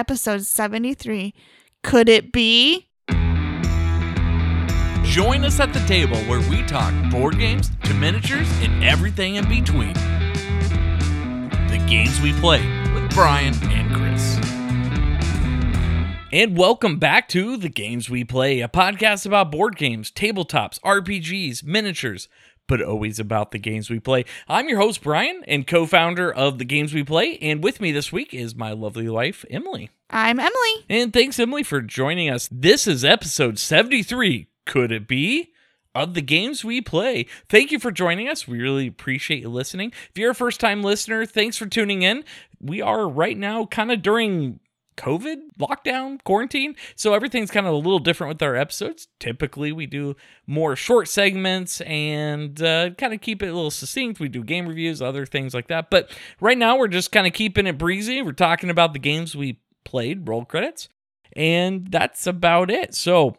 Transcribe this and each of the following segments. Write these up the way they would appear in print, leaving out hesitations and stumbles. episode 73. Could it be? Join us at the table where we talk board games to miniatures and everything in between. The games we play with Brian and Chris. And welcome back to The Games We Play, a podcast about board games, tabletops, RPGs, miniatures, but always about the games we play. I'm your host, Brian, and co-founder of The Games We Play, and with me this week is my lovely wife, Emily. I'm Emily. And thanks, Emily, for joining us. This is episode 73, could it be, of The Games We Play. Thank you for joining us. We really appreciate you listening. If you're a first-time listener, thanks for tuning in. We are right now kind of during COVID lockdown quarantine, so everything's kind of a little different with our episodes. Typically we do more short segments and kind of keep it a little succinct. We do game reviews, other things like that, but right now we're just kind of keeping it breezy. We're talking about the games we played, roll credits, and that's about it. So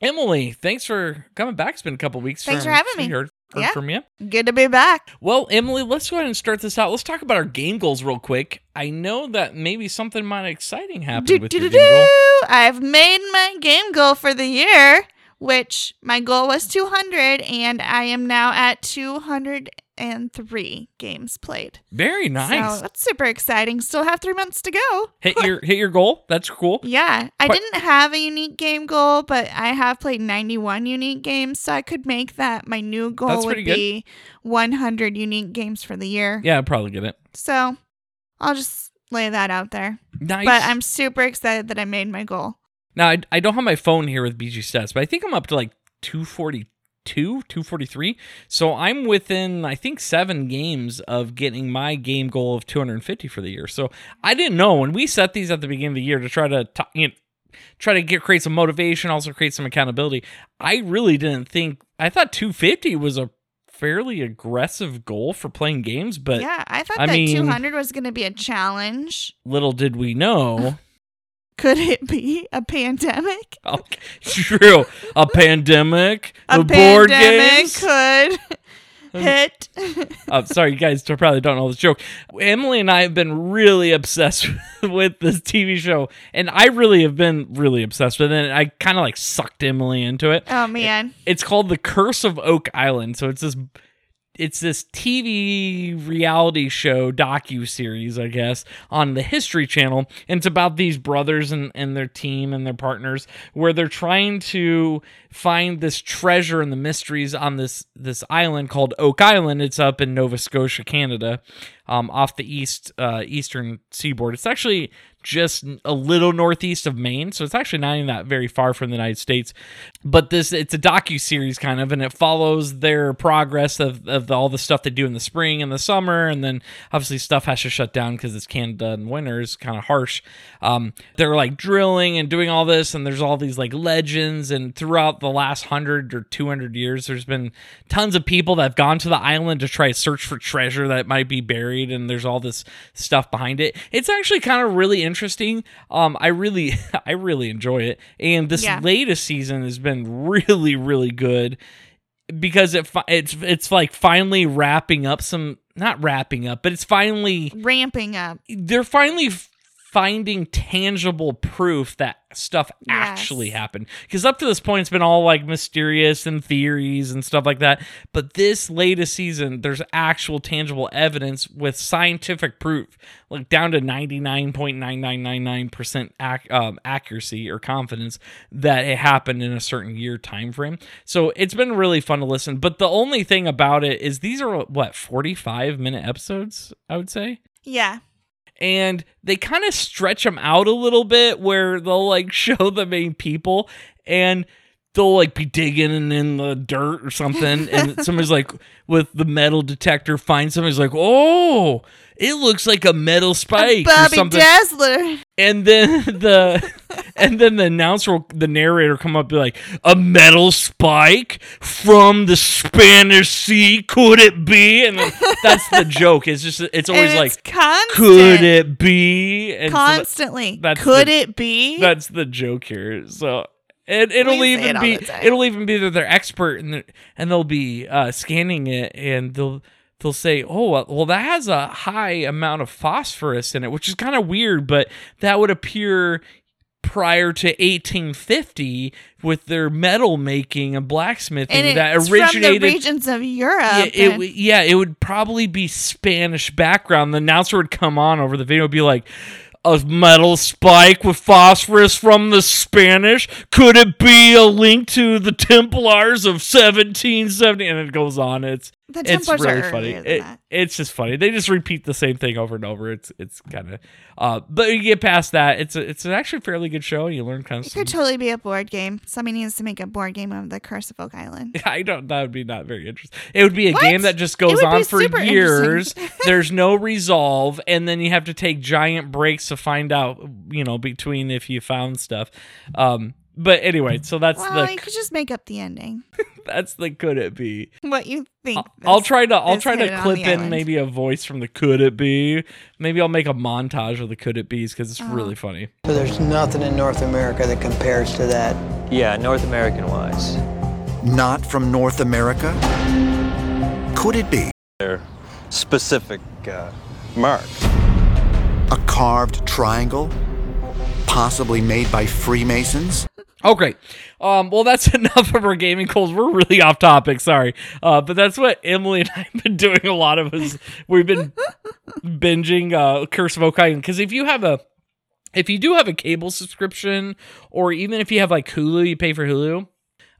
Emily, thanks for coming back. It's been a couple weeks. Thanks for having me. Heard from you. Good to be back. Well, Emily, let's go ahead and start this out. Let's talk about our game goals real quick. I know that maybe something might exciting happen with your game goal. I've made my game goal for the year, which my goal was 200, and I am now at 203 games played. Very nice. So that's super exciting. Still have 3 months to go. Hit your goal. That's cool. Yeah. I didn't have a unique game goal, but I have played 91 unique games, so I could make that. My new goal would be 100 unique games for the year. Yeah, I'd probably get it. So I'll just lay that out there. Nice. But I'm super excited that I made my goal. Now, I don't have my phone here with BG Stats, but I think I'm up to like 243. So I'm within, I think, 7 games of getting my game goal of 250 for the year. So I didn't know when we set these at the beginning of the year to create some motivation, also create some accountability. I really didn't think. I thought 250 was a fairly aggressive goal for playing games, but yeah, I thought 200 was going to be a challenge. Little did we know. Could it be a pandemic? Oh, true. A pandemic. A board pandemic games could hit. I'm sorry, you guys probably don't know this joke. Emily and I have been really obsessed with this TV show, and I really have been really obsessed with it. I kind of like sucked Emily into it. Oh, man. It's called The Curse of Oak Island. So it's this TV reality show docu-series, I guess, on the History Channel. And it's about these brothers and their team and their partners, where they're trying to find this treasure and the mysteries on this island called Oak Island. It's up in Nova Scotia, Canada, off the eastern seaboard. It's actually just a little northeast of Maine, so it's actually not even that very far from the United States. But it's a docu-series kind of, and it follows their progress of all the stuff they do in the spring and the summer, and then obviously stuff has to shut down because it's Canada and winter is kind of harsh. They're like drilling and doing all this, and there's all these like legends, and throughout the last 100 or 200 years, there's been tons of people that have gone to the island to try to search for treasure that might be buried, and there's all this stuff behind it. It's actually kind of really interesting. I really enjoy it, and this latest season has been really, really good because it's like finally wrapping up some, not wrapping up, but it's finally ramping up. They're finally finding tangible proof that stuff actually happened, because up to this point it's been all like mysterious and theories and stuff like that, but this latest season there's actual tangible evidence with scientific proof, like down to 99.9999% accuracy or confidence that it happened in a certain year time frame. So it's been really fun to listen, but the only thing about it is these are 45-minute episodes, I would say. Yeah. And they kind of stretch them out a little bit, where they'll like show the main people and they'll like be digging in the dirt or something. And somebody's like with the metal detector finds somebody's like, oh, it looks like a metal spike. Bobby or something. Dazzler. And then the announcer, the narrator, come up and be like, a metal spike from the Spanish Sea, could it be? And that's the joke. It's just, it's always constant. Could it be? And constantly. So it be? That's the joke here. So it'll even be that they're expert and they'll be scanning it, and they'll they'll say, oh, well, that has a high amount of phosphorus in it, which is kind of weird, but that would appear prior to 1850 with their metal making and blacksmithing, and that originated from the regions of Europe. It would probably be Spanish background. The announcer would come on over the video and be like, a metal spike with phosphorus from the Spanish? Could it be a link to the Templars of 1770? And it goes on. It's really funny. It's just funny. They just repeat the same thing over and over. It's kind of, but you get past that. It's an actually fairly good show. You learn kind of. It could totally be a board game. Somebody needs to make a board game of The Curse of Oak Island. That would be not very interesting. It would be a game that just goes on for years. There's no resolve, and then you have to take giant breaks to find out, between if you found stuff. But anyway, so that's you could just make up the ending. That's the could it be? What you think? I'll try to clip in island. Maybe a voice from the could it be. Maybe I'll make a montage of the could it be's because it's really funny. So there's nothing in North America that compares to that. Yeah, North American wise. Not from North America? Could it be? Their specific mark. A carved triangle, possibly made by Freemasons. Oh, great. Well, that's enough of our gaming calls. We're really off topic. Sorry. But that's what Emily and I have been doing a lot of. We've been binging Curse of Oak Island. Because if you do have a cable subscription, or even if you have like Hulu, you pay for Hulu,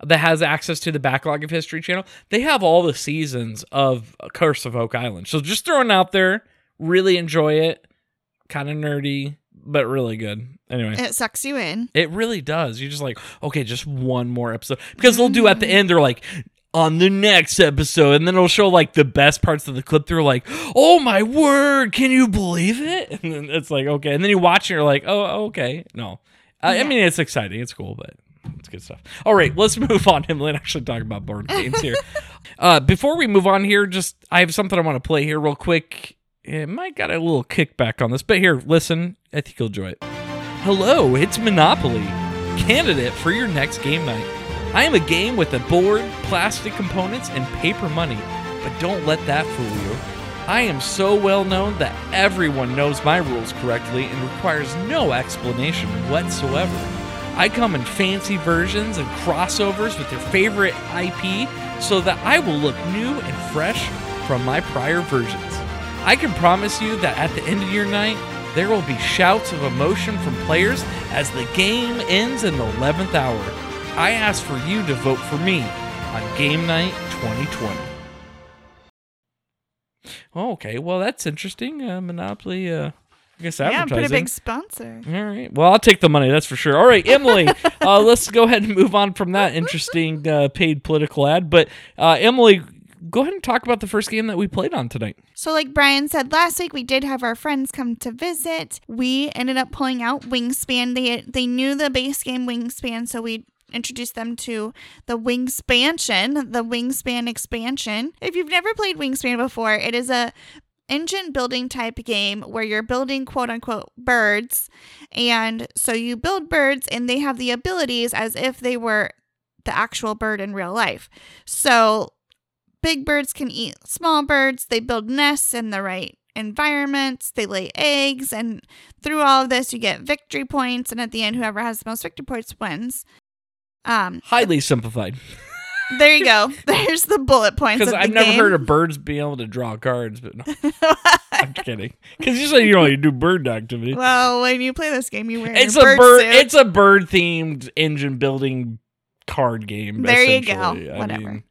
that has access to the Backlog of History channel, they have all the seasons of Curse of Oak Island. So just throwing it out there, really enjoy it. Kind of nerdy, but really good. Anyway, it sucks you in. It really does. You're just like, okay, just one more episode. Because they'll do at the end, they're like, on the next episode. And then it'll show like the best parts of the clip. They're like, oh my word, can you believe it? And then it's like, okay. And then you watch and you're like, oh, okay. No. Yeah. I mean, it's exciting. It's cool, but it's good stuff. All right, let's move on. And let's actually talk about board games here. Before we move on here, I have something I want to play here real quick. It might got a little kickback on this, but here, listen. I think you'll enjoy it. Hello, it's Monopoly, candidate for your next game night. I am a game with a board, plastic components, and paper money, but don't let that fool you. I am so well known that everyone knows my rules correctly and requires no explanation whatsoever. I come in fancy versions and crossovers with your favorite IP so that I will look new and fresh from my prior versions. I can promise you that at the end of your night, there will be shouts of emotion from players as the game ends in the 11th hour. I ask for you to vote for me on Game Night 2020. Okay, well, that's interesting. Monopoly, I guess advertising. Yeah, I'm a big sponsor. All right. Well, I'll take the money, that's for sure. All right, Emily, let's go ahead and move on from that interesting paid political ad. But Emily, go ahead and talk about the first game that we played on tonight. So like Brian said last week, we did have our friends come to visit. We ended up pulling out Wingspan. They knew the base game Wingspan, so we introduced them to the Wingspan expansion. If you've never played Wingspan before, it is a engine building type game where you're building quote unquote birds. And so you build birds and they have the abilities as if they were the actual bird in real life. So big birds can eat small birds. They build nests in the right environments. They lay eggs. And through all of this, you get victory points. And at the end, whoever has the most victory points wins. Highly simplified. There you go. There's the bullet points. Because I've never heard of birds being able to draw cards, but no. I'm kidding. Because usually you only do bird activity. Well, when you play this game, you wear your bird suit. It's a bird-themed engine building card game. There you go. Whatever.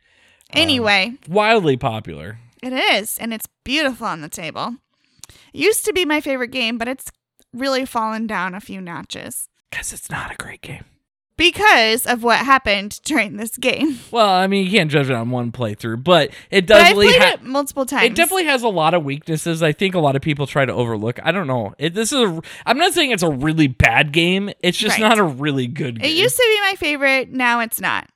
Anyway, wildly popular. It is, and it's beautiful on the table. It used to be my favorite game, but it's really fallen down a few notches. Because it's not a great game. Because of what happened during this game. Well, I mean, you can't judge it on one playthrough, but it does. But I've played it multiple times. It definitely has a lot of weaknesses. I think a lot of people try to overlook. I don't know. I'm not saying it's a really bad game. It's just not a really good game. It used to be my favorite. Now it's not.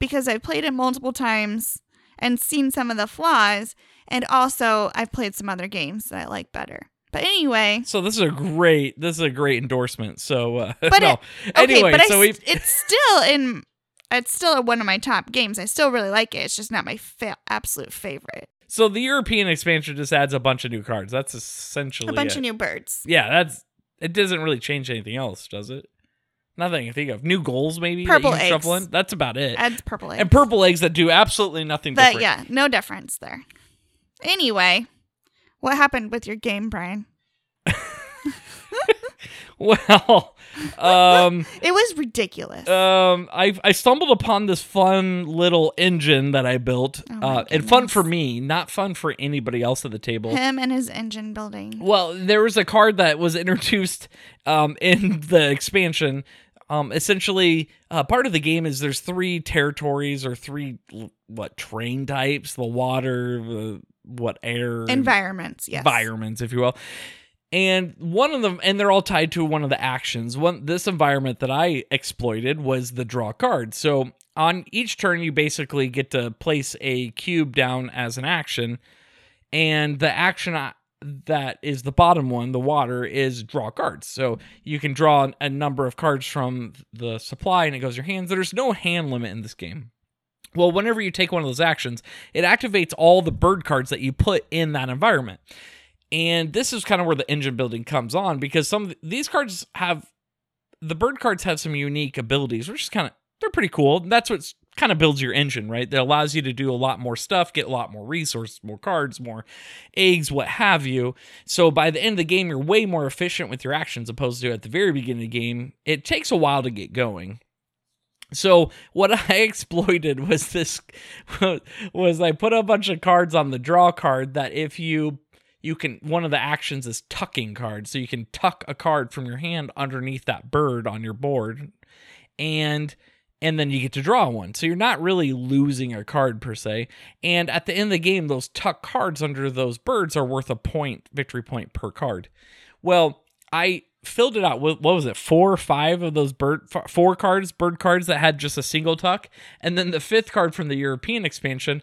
Because I've played it multiple times and seen some of the flaws, and also I've played some other games that I like better. But anyway, so this is a great endorsement. So, but no. It's still one of my top games. I still really like it. It's just not my absolute favorite. So the European expansion just adds a bunch of new cards. That's essentially a bunch of new birds. Yeah, it doesn't really change anything else, does it? Nothing I can think of. New goals, maybe? Purple eggs. Shuffle in. That's about it. Adds purple eggs. And purple eggs that do absolutely nothing different. Yeah, no difference there. Anyway, what happened with your game, Brian? Well, it was ridiculous. I stumbled upon this fun little engine that I built, and fun for me, not fun for anybody else at the table. Him and his engine building. Well, there was a card that was introduced in the expansion. Essentially, part of the game is there's three territories or three terrain types: the water, the air, environments, if you will. And one of them, and they're all tied to one of the actions. This environment that I exploited was the draw card. So on each turn, you basically get to place a cube down as an action. And the action that is the bottom one, the water, is draw cards. So you can draw a number of cards from the supply and it goes in your hands. There's no hand limit in this game. Well, whenever you take one of those actions, it activates all the bird cards that you put in that environment. And this is kind of where the engine building comes on, because the bird cards have some unique abilities, which is they're pretty cool. That's what kind of builds your engine, right? That allows you to do a lot more stuff, get a lot more resources, more cards, more eggs, what have you. So by the end of the game, you're way more efficient with your actions opposed to at the very beginning of the game. It takes a while to get going. So what I exploited was I put a bunch of cards on the draw card that if you can, one of the actions is tucking cards. So you can tuck a card from your hand underneath that bird on your board. And then you get to draw one. So you're not really losing a card per se. And at the end of the game, those tuck cards under those birds are worth a point, victory point per card. Well, I filled it out with, 4 or 5 of those bird cards that had just a single tuck. And then the 5th card from the European expansion,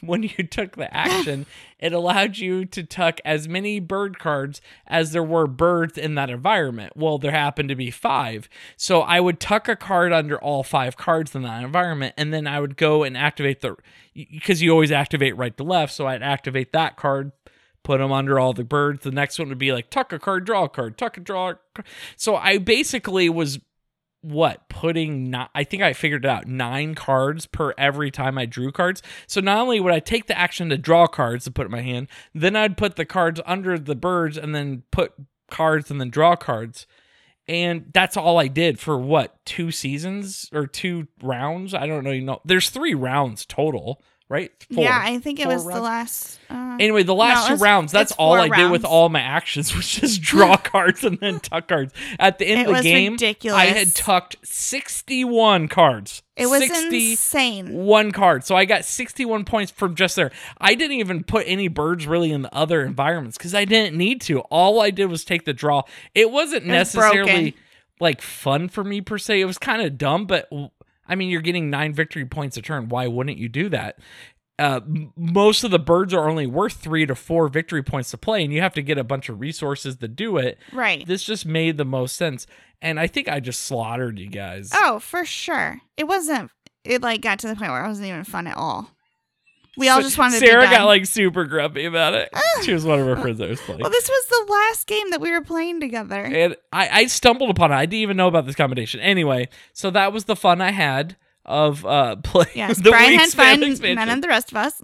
when you took the action, it allowed you to tuck as many bird cards as there were birds in that environment. Well, there happened to be 5. So I would tuck a card under all 5 cards in that environment, and then I would go and activate because you always activate right to left, so I'd activate that card, put them under all the birds. The next one would be like, tuck a card, draw a card, tuck a draw a card. So I basically was... I think I figured it out, 9 cards per every time I drew cards. So not only would I take the action to draw cards to put in my hand, then I'd put the cards under the birds and then put cards and then draw cards. And that's all I did for 2 seasons or 2 rounds? I don't know. There's 3 rounds total, right? 4. Yeah, I think it was rounds. The last... anyway, the last 2 rounds, that's all I did with all my actions, was just draw cards and then tuck cards. At the end of the game, ridiculous. I had tucked 61 cards. It was insane. 61 card. So I got 61 points from just there. I didn't even put any birds really in the other environments because I didn't need to. All I did was take the draw. It wasn't necessarily like fun for me per se. It was kind of dumb, but I mean, you're getting 9 victory points a turn. Why wouldn't you do that? Most of the birds are only worth 3 to 4 victory points to play, and you have to get a bunch of resources to do it. Right. This just made the most sense. And I think I just slaughtered you guys. Oh, for sure. It got to the point where it wasn't even fun at all. We all just wanted to be done. Sarah got super grumpy about it. She was one of her friends that was playing. Well, this was the last game that we were playing together. And I stumbled upon it. I didn't even know about this combination. Anyway, so that was the fun I had. Of playing. Yes, the Brian had fun, none of the rest of us.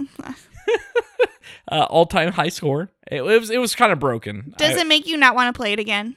All-time high score. It was kind of broken. Does it make you not want to play it again?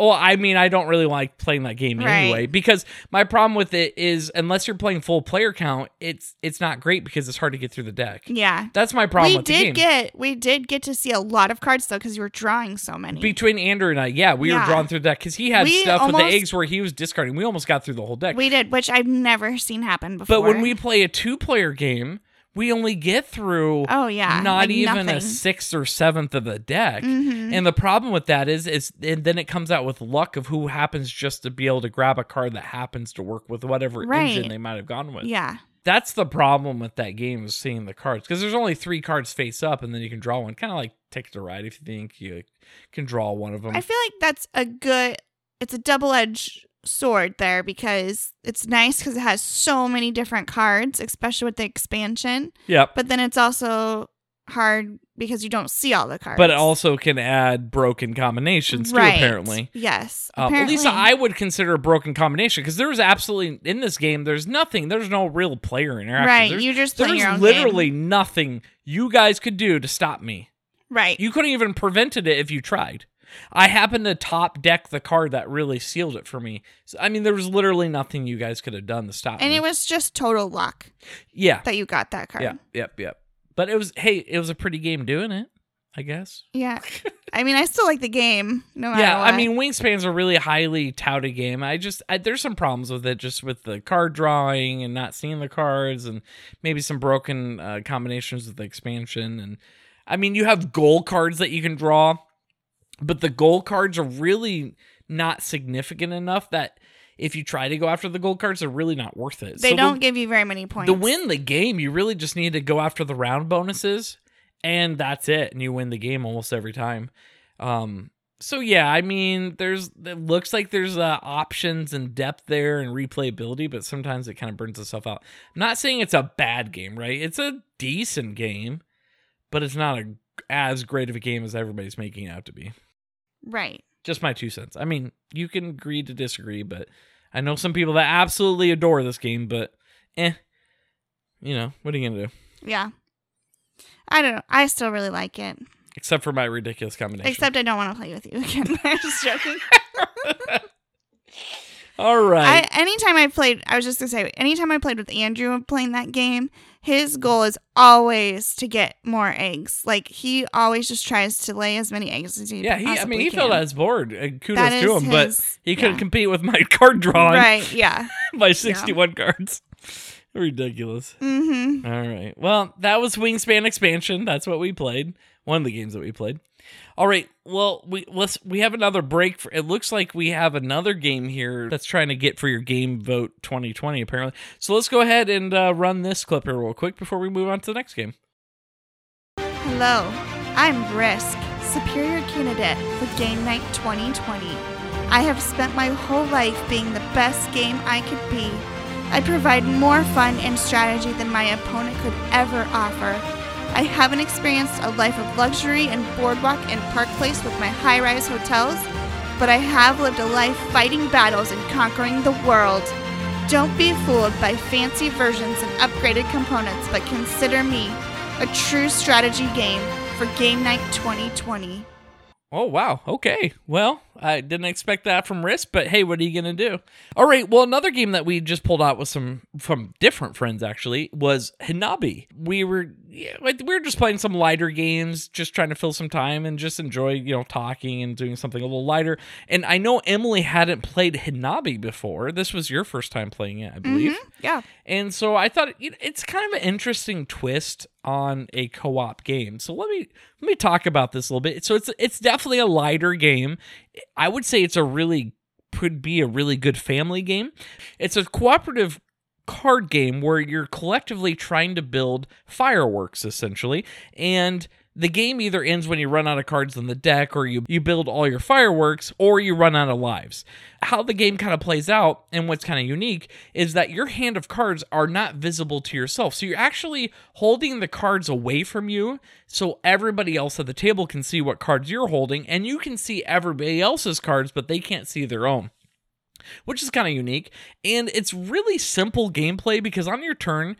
Well, I mean, I don't really like playing that game anyway, because my problem with it is, unless you're playing full player count, it's not great because it's hard to get through the deck. Yeah, that's my problem. We did get to see a lot of cards though, because you were drawing so many. Between Andrew and I, we were drawing through the deck because he had stuff with the eggs where he was discarding. We almost got through the whole deck. We did, which I've never seen happen before. But when we play a 2-player game, we only get through a 6th or 7th of the deck. Mm-hmm. And the problem with that is and then it comes out with luck of who happens just to be able to grab a card that happens to work with whatever engine they might have gone with. Yeah. That's the problem with that game, is seeing the cards. Because there's only 3 cards face up, and then you can draw one. Kind of like Ticket to Ride, if you think you can draw one of them. I feel like that's a good... It's a double-edged sword there because it's nice because it has so many different cards, especially with the expansion. Yep. But then it's also hard because you don't see all the cards. But it also can add broken combinations too, apparently. Yes. Apparently. At least I would consider a broken combination because there's absolutely, in this game, there's nothing. There's no real player interaction. Right. You're just playing your own game. There's literally nothing you guys could do to stop me. Right. You couldn't even prevented it if you tried. I happened to top deck the card that really sealed it for me. So, I mean, there was literally nothing you guys could have done to stop me. And it was just total luck. Yeah. That you got that card. Yep. But it was, it was a pretty game doing it, I guess. Yeah. I mean, I still like the game, no matter what. Yeah, I mean, Wingspan's a really highly touted game. There's some problems with it, just with the card drawing and not seeing the cards and maybe some broken combinations with the expansion. And I mean, you have goal cards that you can draw. But the goal cards are really not significant enough that if you try to go after the goal cards, they're really not worth it. They don't give you very many points. To win the game, you really just need to go after the round bonuses, and that's it. And you win the game almost every time. So, yeah, I mean, it looks like there's options and depth there and replayability, but sometimes it kind of burns itself out. I'm not saying it's a bad game, right? It's a decent game, but it's not as great of a game as everybody's making it out to be. Right. Just my 2 cents. I mean, you can agree to disagree, but I know some people that absolutely adore this game, but you know, what are you going to do? Yeah. I don't know. I still really like it. Except for my ridiculous combination. Except I don't want to play with you again. I'm just joking. All right. Anytime I played with Andrew playing that game, his goal is always to get more eggs. Like, he always just tries to lay as many eggs as he possibly can. Yeah, he felt as bored. Kudos to him, but he couldn't compete with my card drawing. Right, yeah. My 61 cards. Ridiculous. Mm-hmm. All right. Well, that was Wingspan Expansion. That's what we played. One of the games that we played. All right, well, we have another break. It looks like we have another game here that's trying to get for your game vote 2020, apparently. So let's go ahead and run this clip here real quick before we move on to the next game. Hello, I'm Brisk, superior candidate for Game Night 2020. I have spent my whole life being the best game I could be. I provide more fun and strategy than my opponent could ever offer. I haven't experienced a life of luxury and boardwalk and Park Place with my high-rise hotels, but I have lived a life fighting battles and conquering the world. Don't be fooled by fancy versions and upgraded components, but consider me a true strategy game for Game Night 2020. Oh, wow. Okay. Well, I didn't expect that from Risk, but hey, what are you going to do? All right. Well, another game that we just pulled out with from different friends, actually, was Hanabi. We were just playing some lighter games, just trying to fill some time and just enjoy, talking and doing something a little lighter. And I know Emily hadn't played Hanabi before. This was your first time playing it, I believe. Mm-hmm. Yeah. And so I thought it's kind of an interesting twist on a co-op game. So let me talk about this a little bit. So it's definitely a lighter game. I would say could be a really good family game. It's a cooperative card game where you're collectively trying to build fireworks, essentially, and the game either ends when you run out of cards on the deck, or you build all your fireworks, or you run out of lives. How the game kind of plays out, and what's kind of unique, is that your hand of cards are not visible to yourself. So you're actually holding the cards away from you, so everybody else at the table can see what cards you're holding, and you can see everybody else's cards, but they can't see their own, which is kind of unique. And it's really simple gameplay, because on your turn,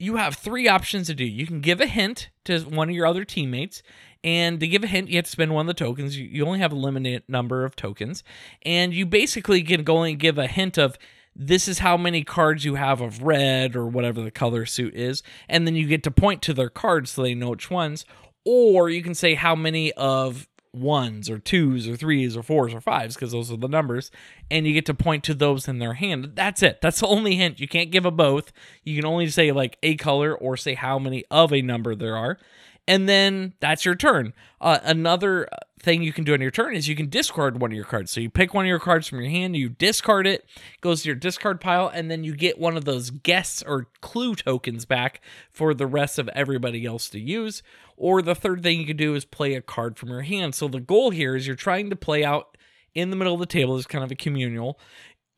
you have three options to do. You can give a hint to one of your other teammates, and to give a hint, you have to spend one of the tokens. You only have a limited number of tokens, and you basically can go and give a hint of this is how many cards you have of red or whatever the color suit is, and then you get to point to their cards so they know which ones, or you can say how many of ones or twos or threes or fours or fives, because those are the numbers, and you get to point to those in their hand. That's it. That's the only hint. You can't give a both. You can only say like a color or say how many of a number there are, and then that's your turn. Another thing you can do on your turn is you can discard one of your cards. So you pick one of your cards from your hand, you discard it, goes to your discard pile, and then you get one of those guess or clue tokens back for the rest of everybody else to use. Or the third thing you can do is play a card from your hand. So the goal here is you're trying to play out in the middle of the table. It's kind of a communal.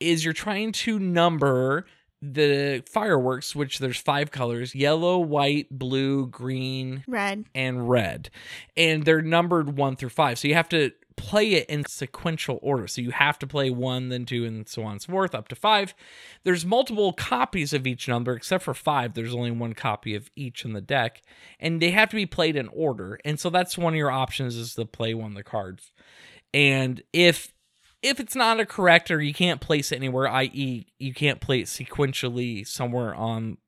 is you're trying to number the fireworks, which there's 5 colors: yellow, white, blue, green, red. And they're numbered 1 through 5. So you have to play it in sequential order. So you have to play 1, then 2, and so on and so forth, up to 5. There's multiple copies of each number, except for 5. There's only 1 copy of each in the deck. And they have to be played in order. And so that's one of your options, is to play one of the cards. And if it's not a correct, or you can't place it anywhere, i.e. you can't play it sequentially somewhere on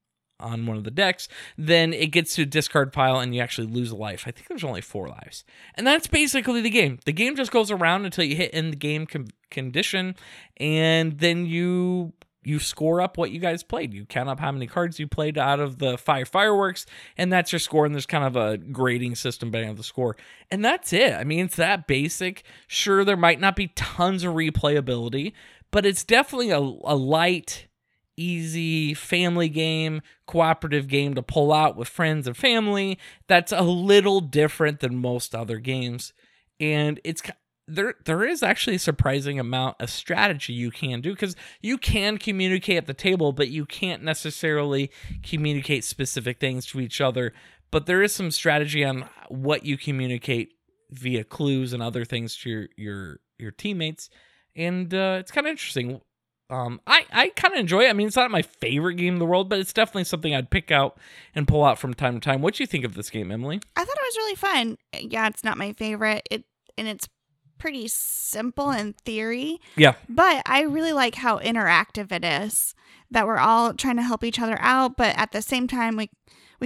one of the decks, then it gets to a discard pile and you actually lose a life. I think there's only 4 lives. And that's basically the game. The game just goes around until you hit end game condition, and then you score up what you guys played. You count up how many cards you played out of the 5 fireworks, and that's your score. And there's kind of a grading system based on the score. And that's it. I mean, it's that basic. Sure, there might not be tons of replayability, but it's definitely a light, easy family game, cooperative game to pull out with friends and family that's a little different than most other games. And it's there is actually a surprising amount of strategy you can do, because you can communicate at the table, but you can't necessarily communicate specific things to each other. But there is some strategy on what you communicate via clues and other things to your teammates. And it's kind of interesting. I kind of enjoy it. I mean, it's not my favorite game in the world, but it's definitely something I'd pick out and pull out from time to time. What do you think of this game, Emily? I thought it was really fun. Yeah, it's not my favorite. It's pretty simple in theory. Yeah. But I really like how interactive it is, that we're all trying to help each other out, but at the same time, we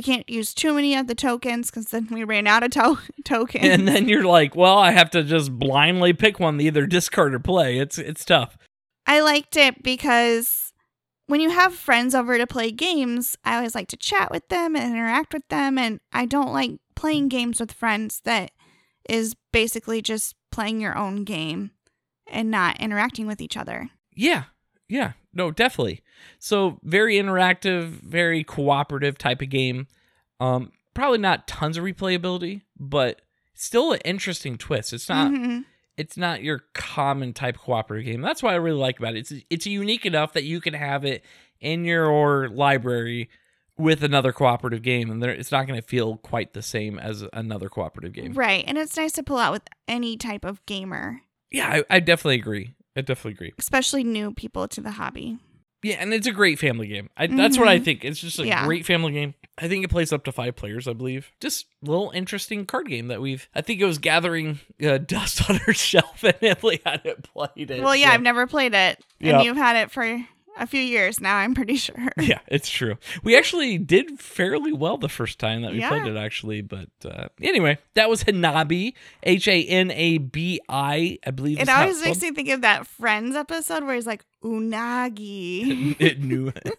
can't use too many of the tokens, because then we ran out of tokens. And then you're like, well, I have to just blindly pick one, either discard or play. It's tough. I liked it because when you have friends over to play games, I always like to chat with them and interact with them. And I don't like playing games with friends that is basically just playing your own game and not interacting with each other. Yeah. Yeah. No, definitely. So very interactive, very cooperative type of game. Probably not tons of replayability, but still an interesting twist. It's not... Mm-hmm. It's not your common type cooperative game. That's what I really like about it. It's unique enough that you can have it in your library with another cooperative game, and it's not going to feel quite the same as another cooperative game. Right, and it's nice to pull out with any type of gamer. Yeah, I definitely agree. Especially new people to the hobby. Yeah, and it's a great family game. That's what I think. It's just a great family game. I think it plays up to 5 players, I believe. Just a little interesting card game that I think it was gathering dust on her shelf, and Emily hadn't played it. Well, yeah, so. I've never played it. And you've had it for a few years now, I'm pretty sure. Yeah, it's true. We actually did fairly well the first time that we played it, actually. But anyway, that was Hanabi, Hanabi, I believe. It always makes me think of that Friends episode where he's like, unagi. It knew it.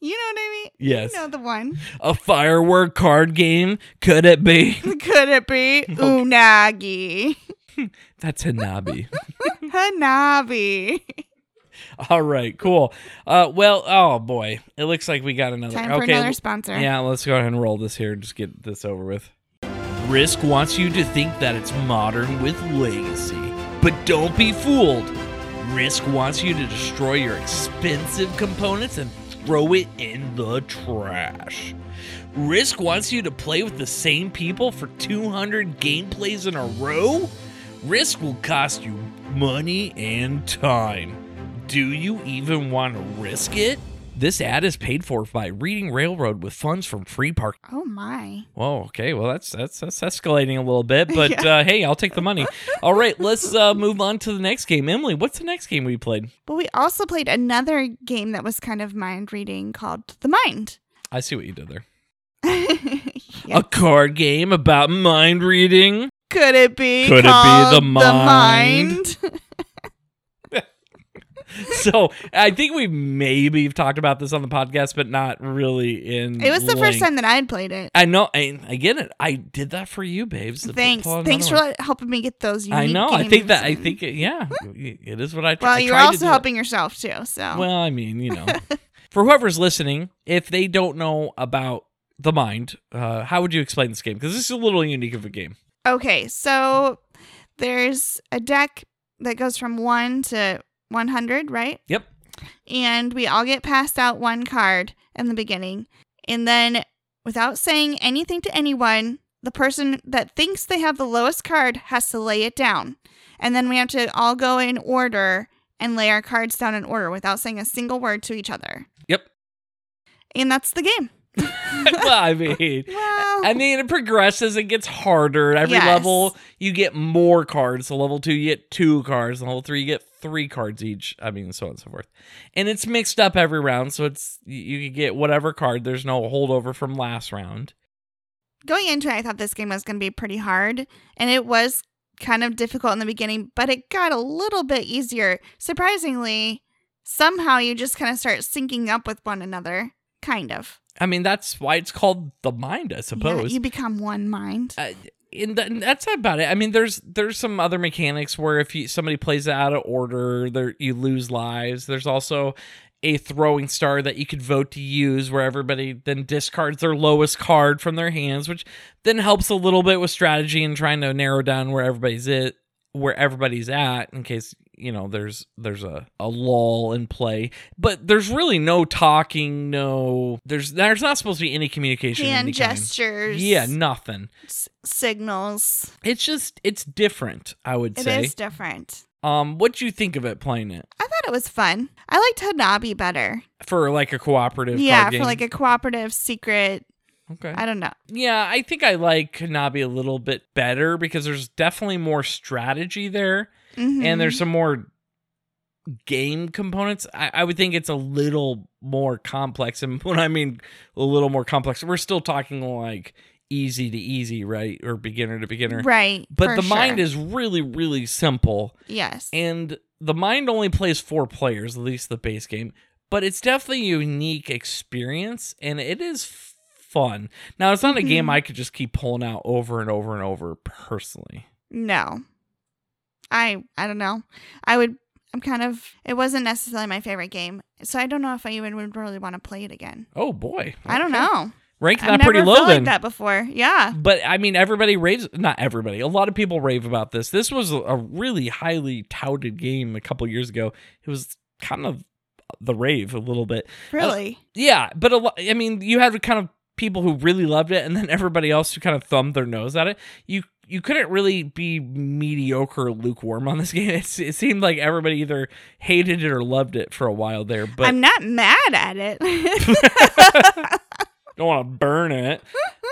You know what I mean? Yes. You know the one. A firework card game? Could it be? Unagi. That's Hanabi. All right, cool. Well, oh boy. It looks like we got another. Time for another sponsor. Yeah, let's go ahead and roll this here and just get this over with. Risk wants you to think that it's modern with legacy. But don't be fooled. Risk wants you to destroy your expensive components and throw it in the trash. Risk wants you to play with the same people for 200 gameplays in a row? Risk will cost you money and time. Do you even want to risk it? This ad is paid for by Reading Railroad with funds from Free Park. Oh, my. Whoa, okay. Well, that's escalating a little bit, but hey, I'll take the money. All right, let's move on to the next game. Emily, what's the next game we played? Well, we also played another game that was kind of mind-reading called The Mind. I see what you did there. Yes. A card game about mind-reading? Could it be called The Mind? The Mind? So I think we maybe have talked about this on the podcast, but not really in It was the first time that I had played it. I know. I get it. I did that for you, babes. Thanks for helping me get those unique games. I know. I think it is what I tried to do. Well, you're also helping yourself, too. So. Well, I mean, you know. For whoever's listening, if they don't know about The Mind, how would you explain this game? Because this is a little unique of a game. Okay, so there's a deck that goes from 1 to 100, right? Yep. And we all get passed out one card in the beginning. And then, without saying anything to anyone, the person that thinks they have the lowest card has to lay it down. And then we have to all go in order and lay our cards down in order without saying a single word to each other. Yep. And that's the game. Well, I mean, it progresses. It gets harder. Every level, you get more cards. So level 2, you get 2 cards. And level 3, you get 3 cards each. I mean, so on and so forth. And it's mixed up every round, so it's you get whatever card. There's no holdover from last round. Going into it, I thought this game was going to be pretty hard, and it was kind of difficult in the beginning, but it got a little bit easier. Surprisingly, somehow you just kind of start syncing up with one another, kind of. I mean, that's why it's called The Mind, I suppose. Yeah, you become one mind. And that's about it. I mean, there's some other mechanics where if somebody plays it out of order, you lose lives. There's also a throwing star that you could vote to use where everybody then discards their lowest card from their hands, which then helps a little bit with strategy and trying to narrow down where everybody's at in case, you know, there's a lull in play. But there's really no talking, there's not supposed to be any communication. Hand gestures. Yeah, nothing. Signals. It's different, I would say. It is different. What'd you think of it playing it? I thought it was fun. I liked Hanabi better. For like a cooperative card game. Yeah, for like a cooperative secret. Okay. I don't know. Yeah, I think I like Hanabi a little bit better because there's definitely more strategy there. Mm-hmm. And there's some more game components. I would think it's a little more complex. And when I mean a little more complex, we're still talking like easy to easy, right? Or beginner to beginner. Right. But the mind is really, really simple. Yes. And the mind only plays 4 players, at least the base game. But it's definitely a unique experience. And it is fun. Now, it's not a game I could just keep pulling out over and over and over personally. No. I don't know. It wasn't necessarily my favorite game. So I don't know if I even would really want to play it again. Oh boy. Okay. I don't know. Rank that pretty low then. I've never felt like that before. Yeah. But I mean, a lot of people rave about this. This was a really highly touted game a couple years ago. It was kind of the rave a little bit. Really? Yeah. But you had kind of people who really loved it and then everybody else who kind of thumbed their nose at it. You couldn't really be mediocre or lukewarm on this game. It seemed like everybody either hated it or loved it for a while there. But I'm not mad at it. Don't want to burn it.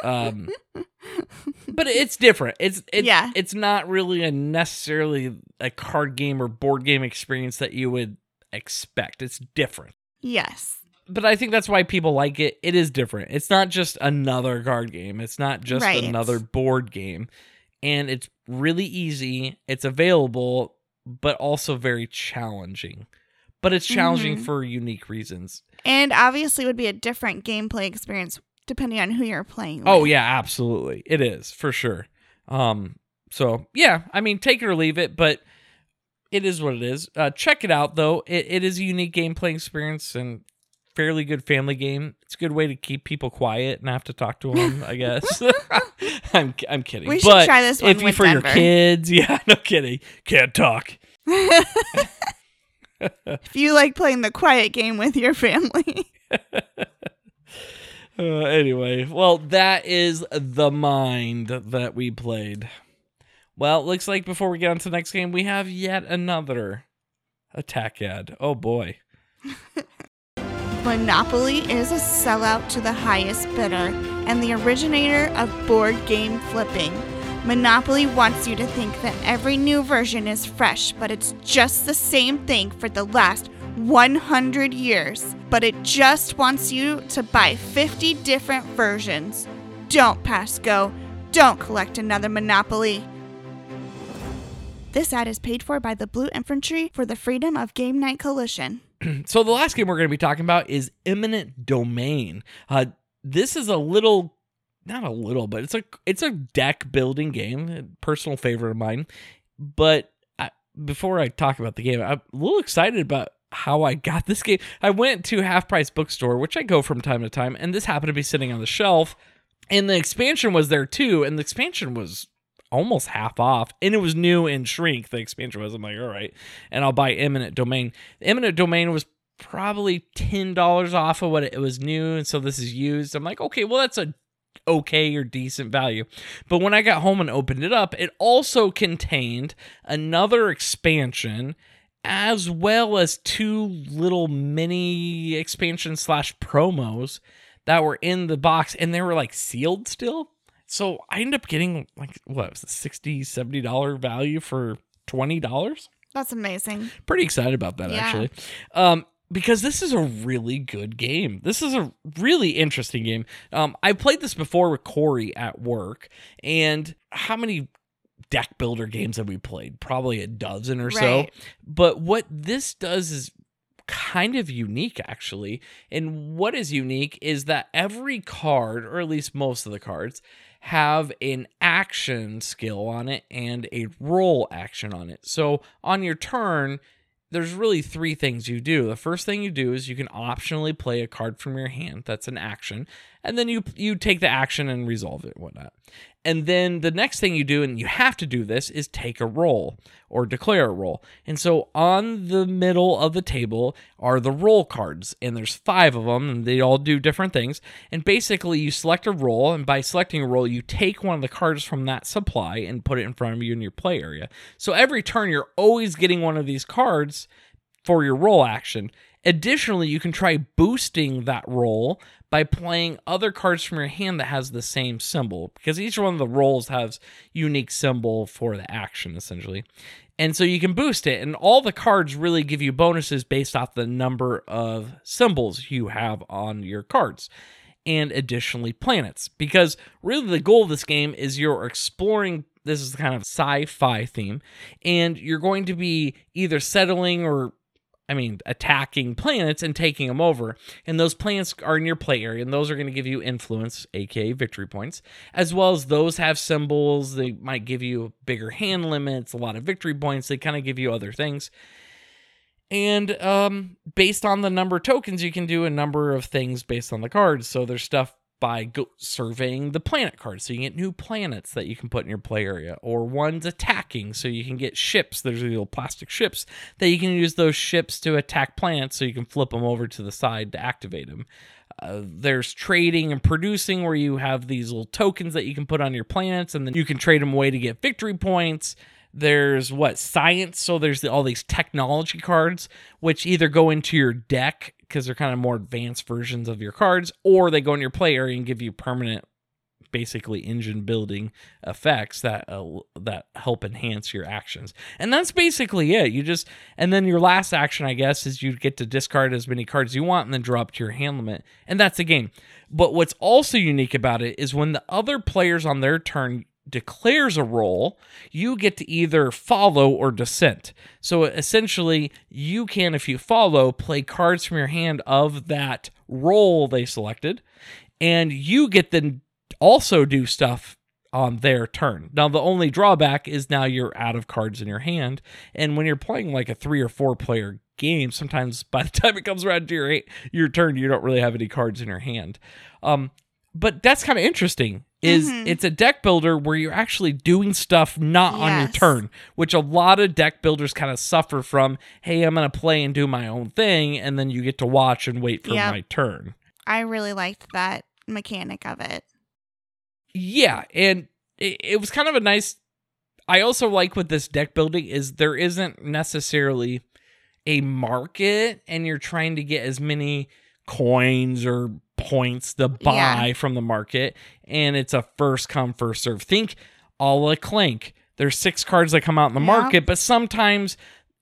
But it's different. It's not really necessarily a card game or board game experience that you would expect. It's different. Yes. But I think that's why people like it. It is different. It's not just another card game. It's not just another board game. And it's really easy. It's available, but also very challenging. But it's challenging for unique reasons. And obviously would be a different gameplay experience depending on who you're playing with. Oh, yeah, absolutely. It is, for sure. So, yeah, I mean, take it or leave it, but it is what it is. Check it out, though. It is a unique gameplay experience and fairly good family game. It's a good way to keep people quiet and have to talk to them, I guess. I'm kidding. We should try this one with Denver. Your kids, yeah, no kidding. Can't talk. If you like playing the quiet game with your family. Anyway, well, that is The Mind that we played. Well, it looks like before we get on to the next game, we have yet another attack ad. Oh, boy. Monopoly is a sellout to the highest bidder and the originator of board game flipping. Monopoly wants you to think that every new version is fresh, but it's just the same thing for the last 100 years. But it just wants you to buy 50 different versions. Don't pass go. Don't collect another Monopoly. This ad is paid for by the Blue Infantry for the Freedom of Game Night Coalition. So the last game we're going to be talking about is Eminent Domain. This is not a little, but it's a deck building game, a personal favorite of mine. But before I talk about the game, I'm a little excited about how I got this game. I went to Half Price Bookstore, which I go from time to time, and this happened to be sitting on the shelf. And the expansion was there too, and the expansion was almost half off, and it was new in shrink. The expansion was. I'm like, all right, and I'll buy Eminent Domain. Eminent Domain was probably $10 off of what it was new, and so this is used. I'm like, okay, well, that's a okay or decent value. But when I got home and opened it up, it also contained another expansion, as well as two little mini expansion slash promos that were in the box, and they were like sealed still. So I ended up getting like, what was the $60, $70 value for $20? That's amazing. Pretty excited about that, actually. Because this is a really good game. This is a really interesting game. I played this before with Corey at work, and how many deck builder games have we played? Probably a dozen or so. But what this does is kind of unique, actually. And what is unique is that every card, or at least most of the cards, have an action skill on it and a roll action on it. So on your turn, there's really three things you do. The first thing you do is you can optionally play a card from your hand. That's an action. And then you take the action and resolve it and whatnot. And then the next thing you do, and you have to do this, is take a roll or declare a roll. And so on the middle of the table are the roll cards. And there's five of them, and they all do different things. And basically you select a roll, and by selecting a roll, you take one of the cards from that supply and put it in front of you in your play area. So every turn you're always getting one of these cards for your roll action. Additionally, you can try boosting that roll by playing other cards from your hand that has the same symbol, because each one of the rolls has unique symbol for the action, essentially. And so you can boost it, and all the cards really give you bonuses based off the number of symbols you have on your cards. And additionally, planets, because really the goal of this game is you're exploring. This is kind of sci-fi theme, and you're going to be either settling or attacking planets and taking them over. And those planets are in your play area, and those are going to give you influence, aka victory points, as well as those have symbols. They might give you bigger hand limits, a lot of victory points. They kind of give you other things. And based on the number of tokens, you can do a number of things based on the cards. So there's stuff by surveying the planet cards, so you get new planets that you can put in your play area, or ones attacking, so you can get ships. There's little plastic ships that you can use those ships to attack planets, so you can flip them over to the side to activate them. There's trading and producing, where you have these little tokens that you can put on your planets, and then you can trade them away to get victory points. There's science, so there's all these technology cards, which either go into your deck, because they're kind of more advanced versions of your cards, or they go in your play area and give you permanent, basically engine building effects that help enhance your actions. And that's basically it. And then your last action, I guess, is you get to discard as many cards you want and then draw up to your hand limit. And that's the game. But what's also unique about it is when the other players on their turn declares a roll, you get to either follow or dissent. So essentially, you can, if you follow, play cards from your hand of that roll they selected, and you get to also do stuff on their turn. Now, the only drawback is now you're out of cards in your hand, and when you're playing like a 3 or 4 player game, sometimes by the time it comes around to your turn, you don't really have any cards in your hand. But that's kind of interesting. It's a deck builder where you're actually doing stuff not on your turn, which a lot of deck builders kind of suffer from. Hey, I'm going to play and do my own thing, and then you get to watch and wait for my turn. I really liked that mechanic of it. Yeah, and it was kind of a nice... I also like with this deck building is there isn't necessarily a market, and you're trying to get as many coins or points to buy from the market, and it's a first come, first serve. Think a la Clank. There's 6 cards that come out in the market, but sometimes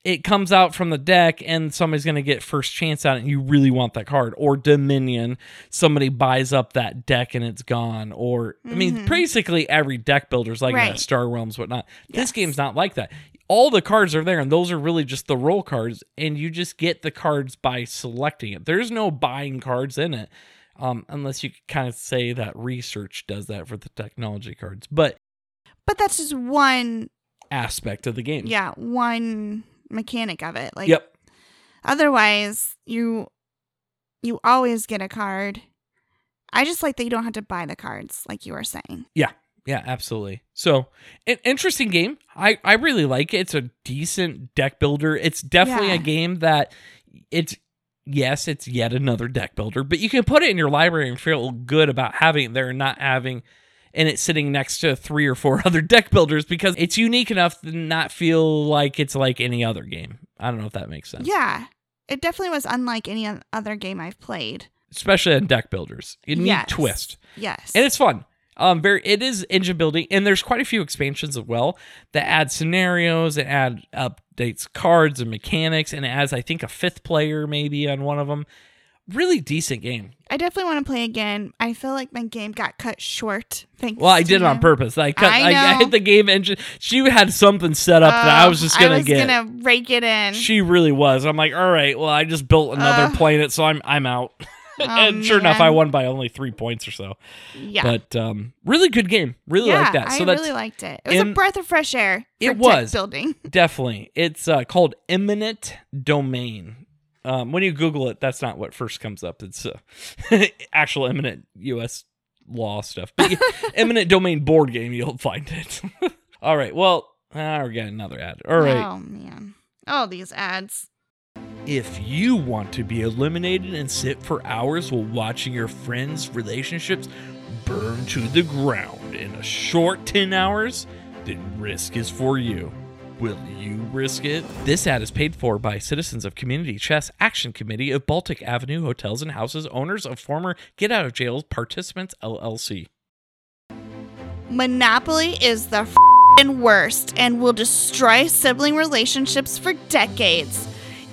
it comes out from the deck and somebody's going to get first chance at it, and you really want that card. Or Dominion, somebody buys up that deck and it's gone. Or basically every deck builder's like that, Star Realms, whatnot. This game's not like that. All the cards are there, and those are really just the roll cards, and you just get the cards by selecting it. There's no buying cards in it, unless you kind of say that research does that for the technology cards. But that's just one aspect of the game. Yeah, one mechanic of it. Otherwise, you always get a card. I just like that you don't have to buy the cards, like you were saying. Yeah. Yeah, absolutely. So, an interesting game. I really like it. It's a decent deck builder. It's definitely a game that it's yet another deck builder, but you can put it in your library and feel good about having it there and not having and it's sitting next to 3 or 4 other deck builders because it's unique enough to not feel like it's like any other game. I don't know if that makes sense. Yeah, it definitely was unlike any other game I've played. Especially in deck builders. You need twist. Yes. And it's fun. It is engine building, and there's quite a few expansions as well that add scenarios, and add updates, cards, and mechanics, and it adds, I think, a 5th player maybe on one of them. Really decent game. I definitely want to play again. I feel like my game got cut short. Well, I did it on purpose. I hit the game engine. She had something set up that I was just going to get. I was going to rake it in. She really was. I'm like, all right, well, I just built another planet, so I'm out. And sure enough, I won by only 3 points or so. Yeah. But really good game. Really like that. So I really liked it. It was a breath of fresh air. It was. Deck building. Definitely. It's called Eminent Domain. When you Google it, that's not what first comes up. It's actual eminent U.S. law stuff. But Eminent Domain board game, you'll find it. All right. Well, we got another ad. All right. Oh, man. All these ads. If you want to be eliminated and sit for hours while watching your friends' relationships burn to the ground in a short 10 hours, then risk is for you. Will you risk it? This ad is paid for by Citizens of Community Chess Action Committee of Baltic Avenue Hotels and Houses, owners of former Get Out of Jail Participants, LLC. Monopoly is the f***ing worst and will destroy sibling relationships for decades.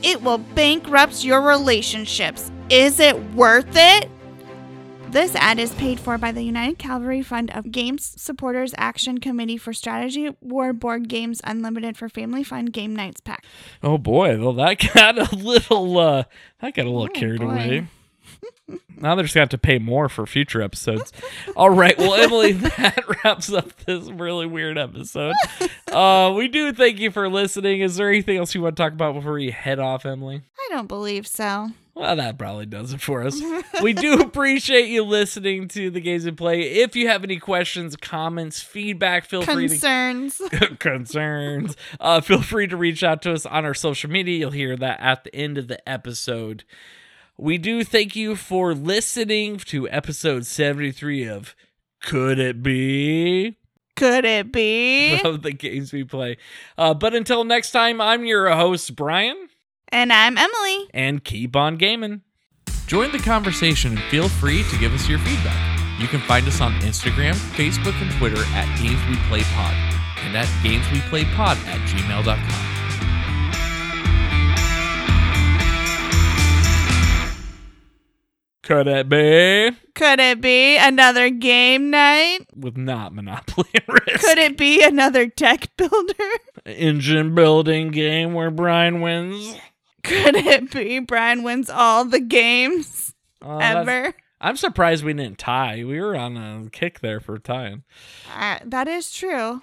It will bankrupt your relationships. Is it worth it? This ad is paid for by the United Cavalry Fund of Games Supporters Action Committee for Strategy War Board Games Unlimited for Family Fun Game Nights Pack. Oh boy, well that got a little carried away. Now they're just going to have to pay more for future episodes. All right. Well, Emily, that wraps up this really weird episode. We do thank you for listening. Is there anything else you want to talk about before you head off, Emily? I don't believe so. Well, that probably does it for us. We do appreciate you listening to The Games We Play. If you have any questions, comments, feedback, feel free to reach out to us on our social media. You'll hear that at the end of the episode. We do thank you for listening to episode 73 of Could It Be? Of the games we play. But until next time, I'm your host, Brian. And I'm Emily. And keep on gaming. Join the conversation and feel free to give us your feedback. You can find us on Instagram, Facebook, and Twitter at gamesweplaypod and at gamesweplaypod@gmail.com. Could it be another game night? With not Monopoly risk. Could it be another deck builder? Engine building game where Brian wins. Could it be Brian wins all the games ever? I'm surprised we didn't tie. We were on a kick there for tying. That is true.